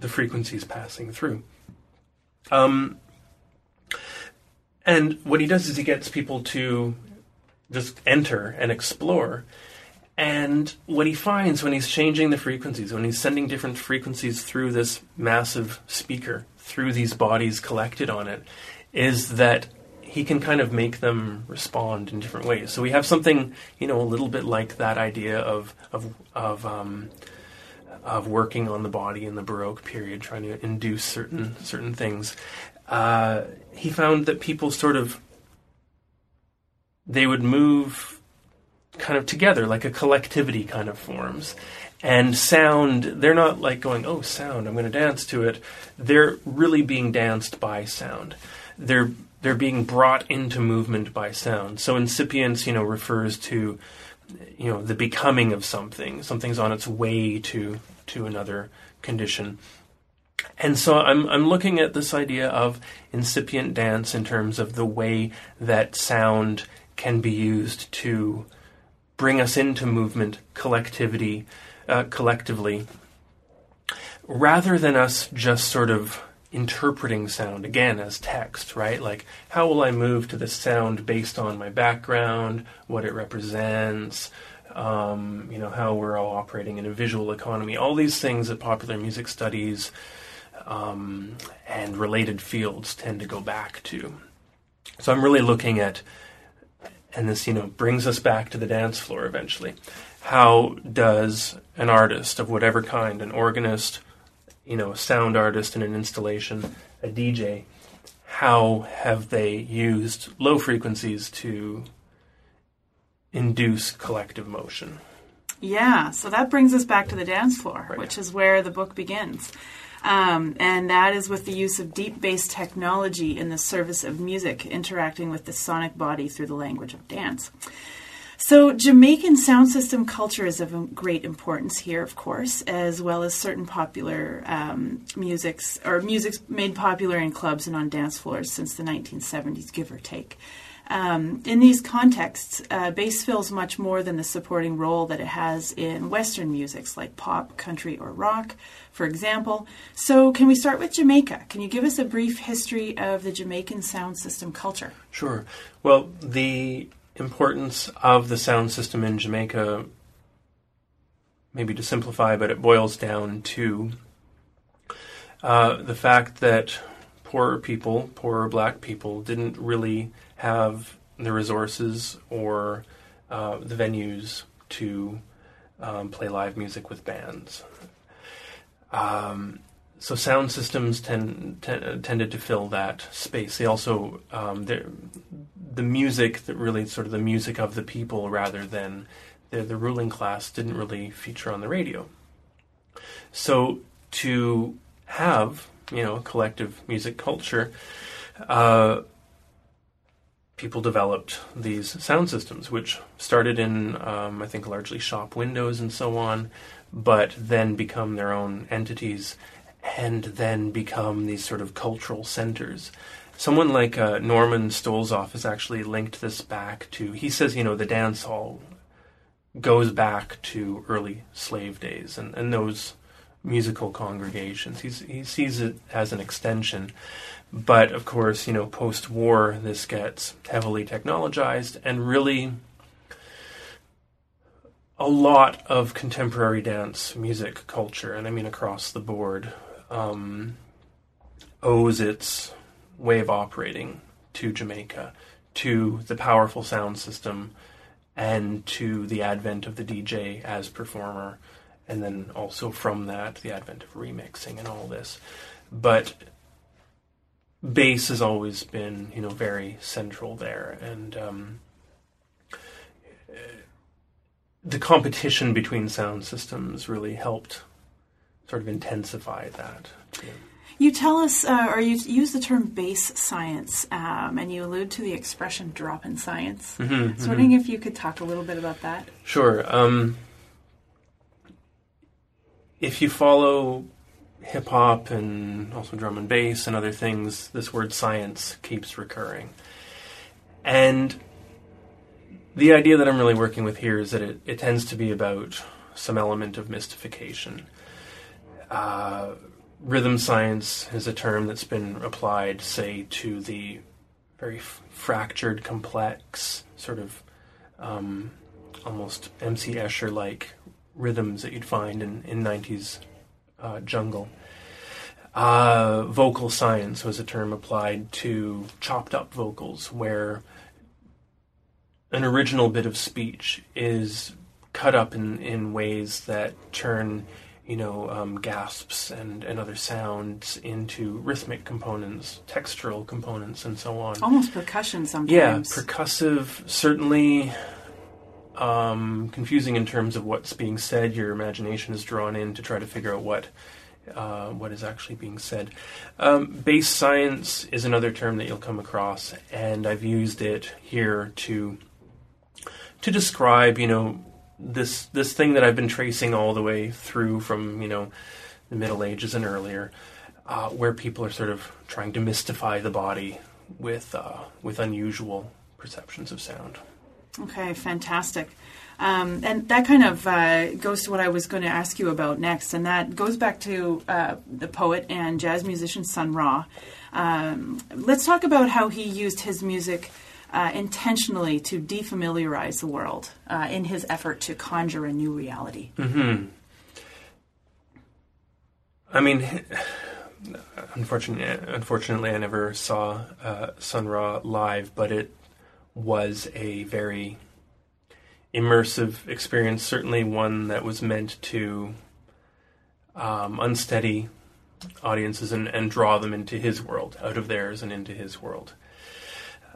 frequencies passing through. And what he does is he gets people to just enter and explore. And what he finds when he's changing the frequencies, when he's sending different frequencies through this massive speaker, through these bodies collected on it, is that he can kind of make them respond in different ways. So we have something, a little bit like that idea of working on the body in the Baroque period, trying to induce certain things. He found that people they would move kind of together, like a collectivity kind of forms. And sound, they're not like going, oh, sound, I'm going to dance to it. They're really being danced by sound. They're being brought into movement by sound. So incipience, refers to, the becoming of something. Something's on its way to another condition. And so I'm looking at this idea of incipient dance in terms of the way that sound can be used to bring us into movement collectively, rather than us just sort of interpreting sound, again, as text, right? Like, how will I move to the sound based on my background, what it represents, how we're all operating in a visual economy, all these things that popular music studies and related fields tend to go back to. So I'm really looking at, and this, brings us back to the dance floor eventually. How does an artist of whatever kind, an organist, a sound artist in an installation, a DJ, how have they used low frequencies to induce collective motion? Yeah, so that brings us back to the dance floor, right, which is where the book begins. And that is with the use of deep bass technology in the service of music, interacting with the sonic body through the language of dance. So Jamaican sound system culture is of great importance here, of course, as well as certain popular musics made popular in clubs and on dance floors since the 1970s, give or take. In these contexts, bass fills much more than the supporting role that it has in Western musics like pop, country, or rock, for example. So can we start with Jamaica? Can you give us a brief history of the Jamaican sound system culture? Sure. Well, the importance of the sound system in Jamaica, maybe to simplify, but it boils down to the fact that poorer black people, didn't really have the resources or the venues to play live music with bands. So sound systems tended to fill that space. They also, the music that really sort of the music of the people rather than the ruling class didn't really feature on the radio. So to have, a collective music culture, people developed these sound systems, which started in, I think, largely shop windows and so on, but then become their own entities and then become these sort of cultural centers. Someone like Norman Stolzoff has actually linked this back to, he says, the dance hall goes back to early slave days and those musical congregations. He sees it as an extension. But, of course, post-war, this gets heavily technologized, and really a lot of contemporary dance music culture, and I mean across the board, owes its way of operating to Jamaica, to the powerful sound system, and to the advent of the DJ as performer, and then also from that, the advent of remixing and all this. But bass has always been, you know, very central there. And the competition between sound systems really helped sort of intensify that. Yeah. You tell us, or you use the term bass science, and you allude to the expression drop-in science. Mm-hmm, so wondering if you could talk a little bit about that. Sure. If you follow hip-hop and also drum and bass and other things, this word science keeps recurring. And the idea that I'm really working with here is that it tends to be about some element of mystification. Rhythm science is a term that's been applied, say, to the very fractured, complex, sort of almost M.C. Escher-like rhythms that you'd find in 90s jungle. Vocal science was a term applied to chopped-up vocals, where an original bit of speech is cut up in ways that turn gasps and other sounds into rhythmic components, textural components, and so on. Almost percussion sometimes. Yeah, percussive, certainly confusing in terms of what's being said. Your imagination is drawn in to try to figure out what is actually being said. Bass science is another term that you'll come across, and I've used it here to describe, this thing that I've been tracing all the way through from, the Middle Ages and earlier, where people are sort of trying to mystify the body with unusual perceptions of sound. Okay, fantastic. And that kind of goes to what I was going to ask you about next, and that goes back to the poet and jazz musician Sun Ra. Let's talk about how he used his music intentionally to defamiliarize the world in his effort to conjure a new reality. Mm-hmm. I mean, unfortunately, I never saw Sun Ra live, but it was a very immersive experience, certainly one that was meant to unsteady audiences and draw them into his world, out of theirs and into his world.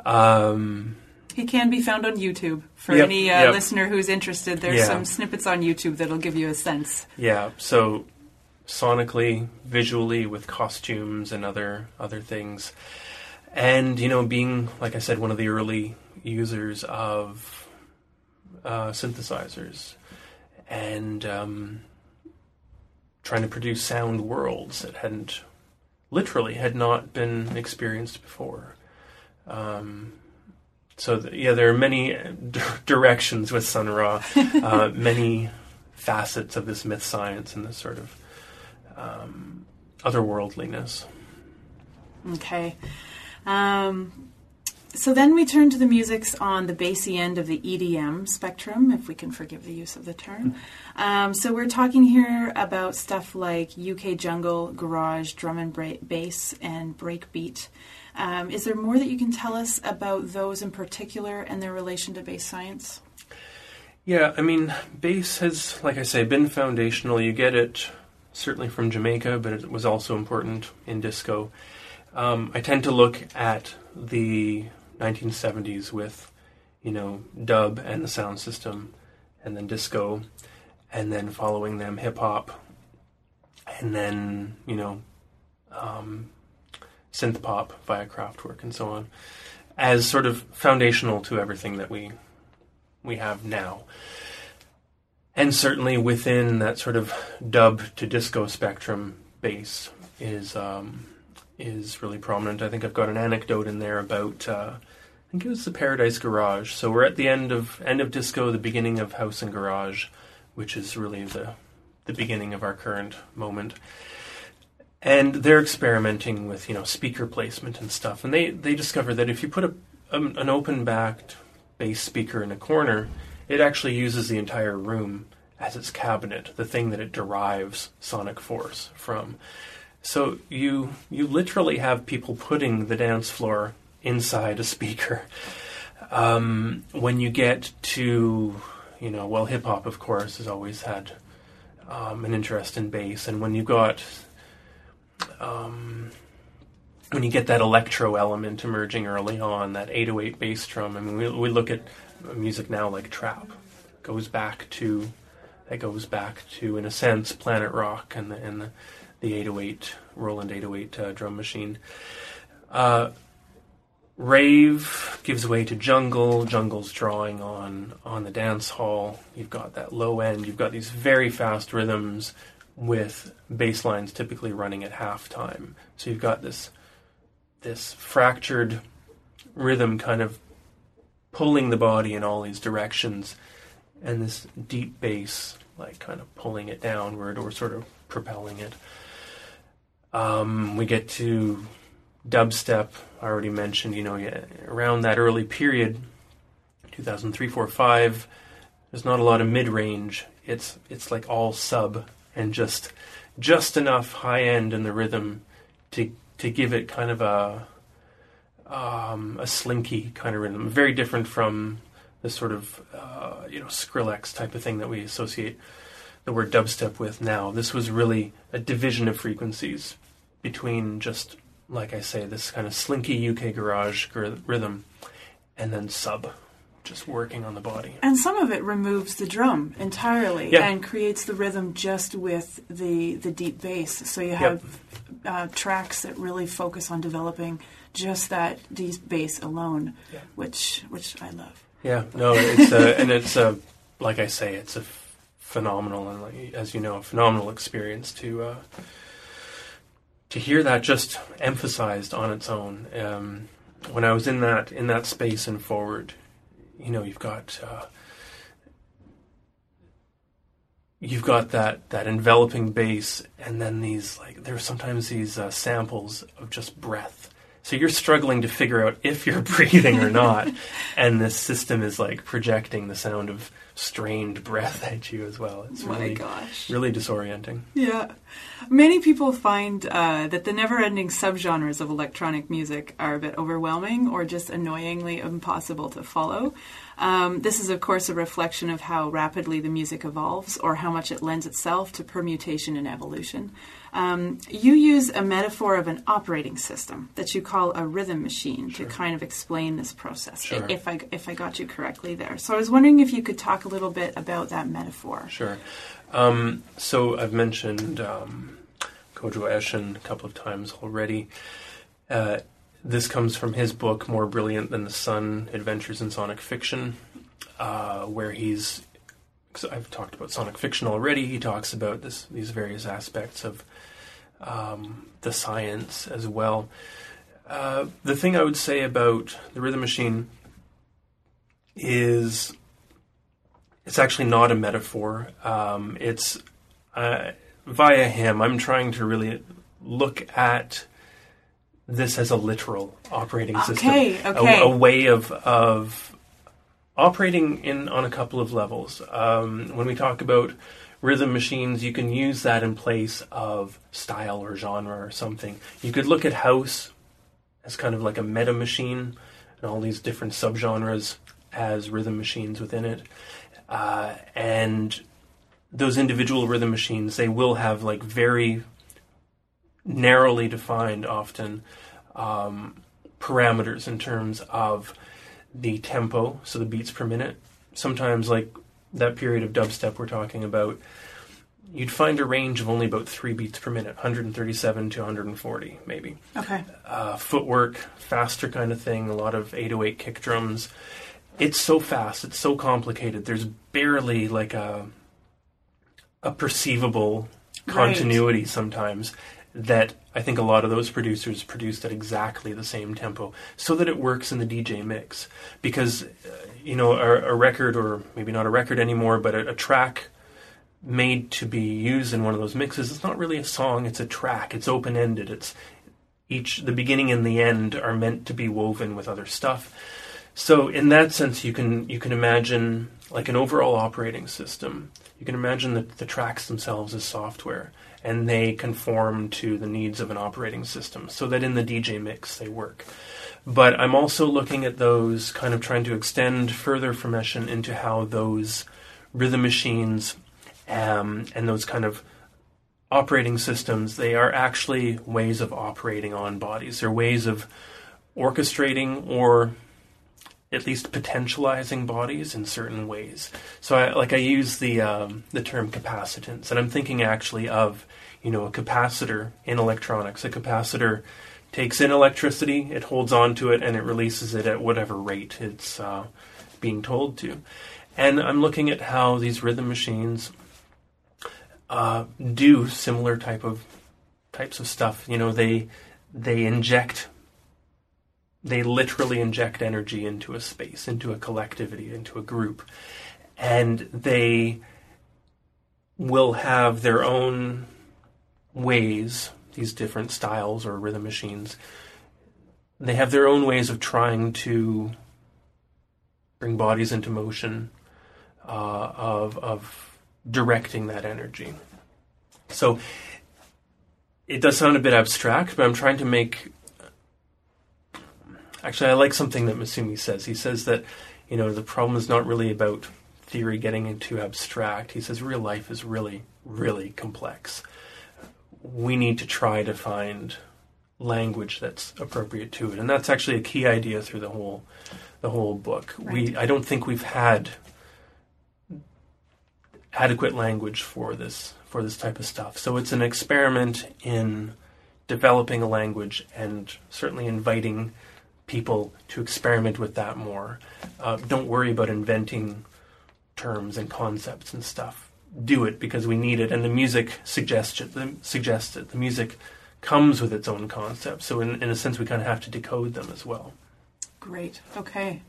He can be found on YouTube for any listener who's interested. There's some snippets on YouTube that'll give you a sense. Yeah, so sonically, visually, with costumes and other things. And, being, like I said, one of the early users of synthesizers and trying to produce sound worlds that had not been experienced before. There are many directions with Sun Ra, many facets of this myth science and this sort of otherworldliness. Okay. So then we turn to the musics on the bassy end of the EDM spectrum, if we can forgive the use of the term. So we're talking here about stuff like UK jungle, garage, drum and bass, and breakbeat. Is there more that you can tell us about those in particular and their relation to bass science? Yeah, I mean, bass has, like I say, been foundational. You get it certainly from Jamaica, but it was also important in disco. I tend to look at the 1970s with, dub and the sound system, and then disco, and then following them hip-hop, and then, synth pop via Kraftwerk and so on, as sort of foundational to everything that we have now. And certainly within that sort of dub to disco spectrum, bass is really prominent. I think I've got an anecdote in there about I think it was the Paradise Garage. So we're at the end of disco, the beginning of house and garage, which is really the beginning of our current moment. And they're experimenting with, speaker placement and stuff. And they discover that if you put an open-backed bass speaker in a corner, it actually uses the entire room as its cabinet, the thing that it derives sonic force from. So you literally have people putting the dance floor inside a speaker. When you get to, hip-hop, of course, has always had an interest in bass. And when you've got when you get that electro element emerging early on, that 808 bass drum. I mean, we look at music now like trap. That goes back to, in a sense, Planet Rock and the 808 Roland 808 drum machine. Rave gives way to jungle. Jungle's drawing on the dance hall. You've got that low end. You've got these very fast rhythms with bass lines typically running at halftime. So you've got this fractured rhythm kind of pulling the body in all these directions, and this deep bass like kind of pulling it downward or sort of propelling it. We get to dubstep. I already mentioned, around that early period, 2003, 4, 5, there's not a lot of mid-range. It's like all sub and just enough high end in the rhythm to give it kind of a slinky kind of rhythm. Very different from the sort of Skrillex type of thing that we associate the word dubstep with now. This was really a division of frequencies between just, like I say, this kind of slinky UK garage rhythm, and then sub, just working on the body. And some of it removes the drum entirely and creates the rhythm just with the deep bass. So you have tracks that really focus on developing just that deep bass alone, which I love. Yeah, no, it's like I say, it's a phenomenal, and like, as you know, a phenomenal experience to hear that just emphasized on its own. When I was in that space and Forward, you've got that enveloping bass, and then these there are sometimes these samples of just breath. So you're struggling to figure out if you're breathing or not, and this system is projecting the sound of strained breath at you as well. It's really disorienting. Yeah. Many people find that the never-ending subgenres of electronic music are a bit overwhelming or just annoyingly impossible to follow. This is, of course, a reflection of how rapidly the music evolves or how much it lends itself to permutation and evolution. You use a metaphor of an operating system that you call a rhythm machine to kind of explain this process, if I got you correctly there. So I was wondering if you could talk a little bit about that metaphor. Sure. So I've mentioned Kodwo Eshun a couple of times already. This comes from his book, More Brilliant Than the Sun, Adventures in Sonic Fiction, where I've talked about sonic fiction already. He talks about these various aspects of the science as well. The thing I would say about the rhythm machine is it's actually not a metaphor. It's via him, I'm trying to really look at this as a literal operating system, a way of operating on a couple of levels. When we talk about rhythm machines, you can use that in place of style or genre or something. You could look at house as kind of like a meta machine, and all these different subgenres as rhythm machines within it. And those individual rhythm machines, they will have very narrowly defined often parameters in terms of the tempo, so the beats per minute. Sometimes that period of dubstep we're talking about, you'd find a range of only about 3 beats per minute, 137 to 140 maybe. Okay. Footwork, faster kind of thing, a lot of 808 kick drums. It's so fast, it's so complicated, there's barely a perceivable continuity sometimes, that I think a lot of those producers produced at exactly the same tempo so that it works in the DJ mix. Because, a record, or maybe not a record anymore, but a track made to be used in one of those mixes, it's not really a song, it's a track. It's open-ended. It's the beginning and the end are meant to be woven with other stuff. So in that sense, you can imagine an overall operating system. You can imagine that the tracks themselves as software, and they conform to the needs of an operating system so that in the DJ mix they work. But I'm also looking at those, kind of trying to extend further from Eshun into how those rhythm machines and those kind of operating systems, they are actually ways of operating on bodies. They're ways of orchestrating or at least potentializing bodies in certain ways. So I use the term capacitance, and I'm thinking actually of, a capacitor in electronics. A capacitor takes in electricity, it holds on to it, and it releases it at whatever rate it's being told to. And I'm looking at how these rhythm machines do similar types of stuff. They literally inject energy into a space, into a collectivity, into a group. And they will have their own ways, these different styles or rhythm machines, they have their own ways of trying to bring bodies into motion, of directing that energy. So it does sound a bit abstract, but I'm trying to make... Actually, I like something that Masumi says. He says that, the problem is not really about theory getting into abstract. He says real life is really, really complex. We need to try to find language that's appropriate to it. And that's actually a key idea through the whole book. Right. I don't think we've had adequate language for this type of stuff. So it's an experiment in developing a language and certainly inviting people to experiment with that more. Don't worry about inventing terms and concepts and stuff. Do it because we need it, and the music suggests it. The music comes with its own concepts, so in a sense we kind of have to decode them as well. Great. Okay.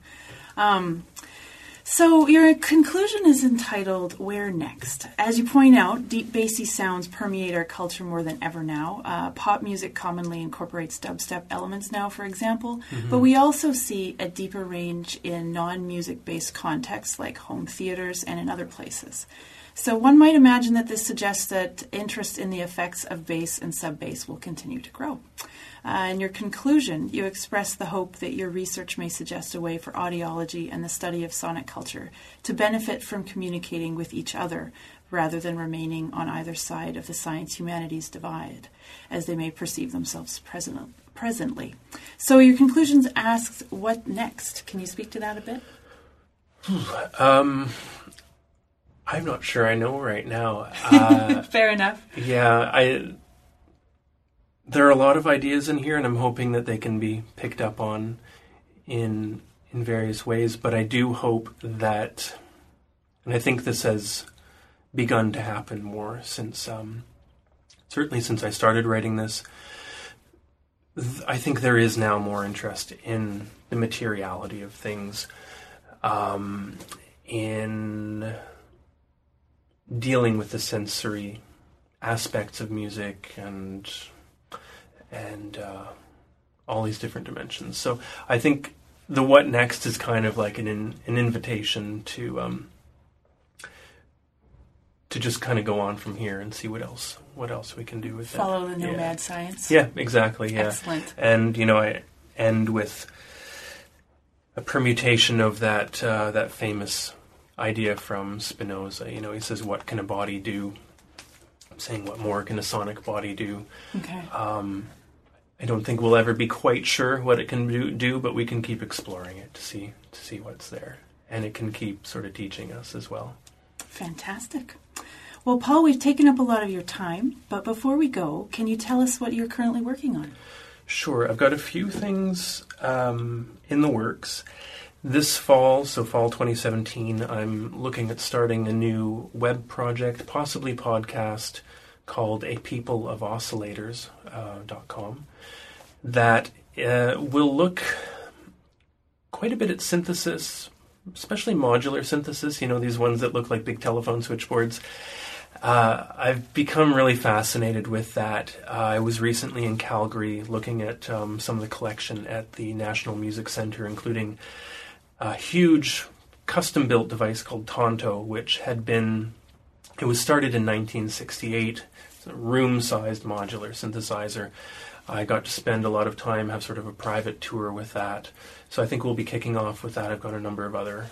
So your conclusion is entitled, Where Next? As you point out, deep bassy sounds permeate our culture more than ever now. Pop music commonly incorporates dubstep elements now, for example, but we also see a deeper range in non-music-based contexts like home theaters and in other places. So one might imagine that this suggests that interest in the effects of bass and sub-bass will continue to grow. In your conclusion, you express the hope that your research may suggest a way for audiology and the study of sonic culture to benefit from communicating with each other rather than remaining on either side of the science-humanities divide, as they may perceive themselves presently. So your conclusions asks, what next? Can you speak to that a bit? I'm not sure I know right now. Fair enough. Yeah, there are a lot of ideas in here, and I'm hoping that they can be picked up on in various ways. But I do hope that, and I think this has begun to happen more since, certainly since I started writing this, I think there is now more interest in the materiality of things, in dealing with the sensory aspects of music and all these different dimensions. So I think the what next is kind of like an invitation to just kind of go on from here and see what else we can do with it. Follow the nomad science. Yeah, exactly. Yeah. Excellent. And I end with a permutation of that famous idea from Spinoza. He says, what can a body do? I'm saying, what more can a sonic body do? Okay. I don't think we'll ever be quite sure what it can do, but we can keep exploring it to see what's there. And it can keep sort of teaching us as well. Fantastic. Well, Paul, we've taken up a lot of your time, but before we go, can you tell us what you're currently working on? Sure. I've got a few things in the works. This fall, so fall 2017, I'm looking at starting a new web project, possibly podcast, called apeopleofoscillators.com, that will look quite a bit at synthesis, especially modular synthesis, these ones that look like big telephone switchboards. I've become really fascinated with that. I was recently in Calgary looking at some of the collection at the National Music Centre, including a huge custom-built device called Tonto, which it was started in 1968. It's a room-sized modular synthesizer. I got to spend a lot of time, have sort of a private tour with that. So I think we'll be kicking off with that. I've got a number of other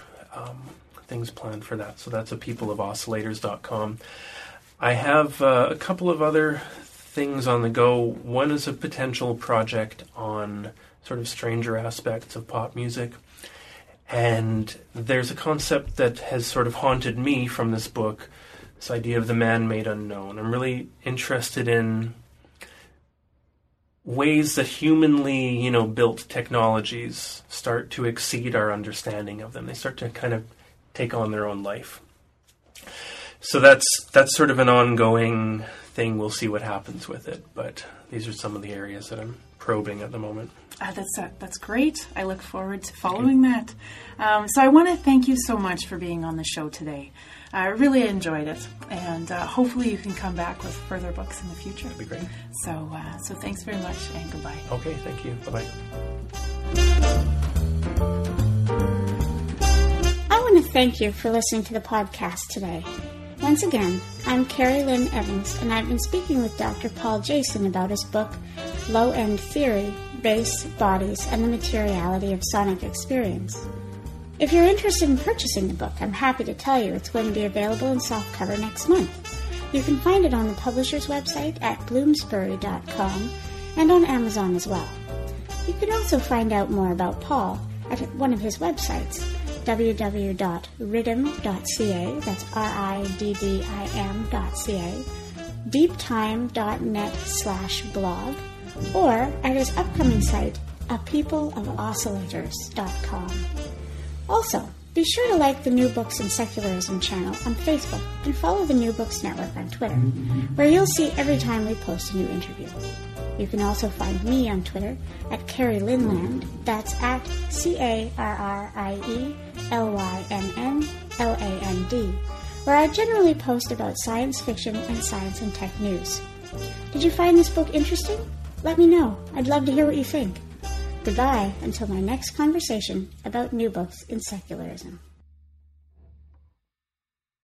things planned for that. So that's apeopleofoscillators.com. I have a couple of other things on the go. One is a potential project on sort of stranger aspects of pop music. And there's a concept that has sort of haunted me from this book, this idea of the man-made unknown. I'm really interested in ways that humanly, built technologies start to exceed our understanding of them. They start to kind of take on their own life. So that's sort of an ongoing thing. We'll see what happens with it. But these are some of the areas that I'm probing at the moment. That's great. I look forward to following that. So I want to thank you so much for being on the show today. I really enjoyed it, and hopefully you can come back with further books in the future. That'd be great. So thanks very much, and goodbye. Okay, thank you. Bye-bye. I want to thank you for listening to the podcast today. Once again, I'm Carolyn Evans, and I've been speaking with Dr. Paul Jason about his book, Low End Theory, Race, Bodies, and the Materiality of Sonic Experience. If you're interested in purchasing the book, I'm happy to tell you it's going to be available in softcover next month. You can find it on the publisher's website at bloomsbury.com and on Amazon as well. You can also find out more about Paul at one of his websites, www.riddim.ca, that's RIDDIM.ca, deeptime.net/blog, or at his upcoming site, apeopleofoscillators.com. Also, be sure to like the New Books in Secularism channel on Facebook and follow the New Books Network on Twitter, where you'll see every time we post a new interview. You can also find me on Twitter at Carrie Linland, that's at CarrieLynland, where I generally post about science fiction and science and tech news. Did you find this book interesting? Let me know. I'd love to hear what you think. Goodbye until my next conversation about new books in secularism.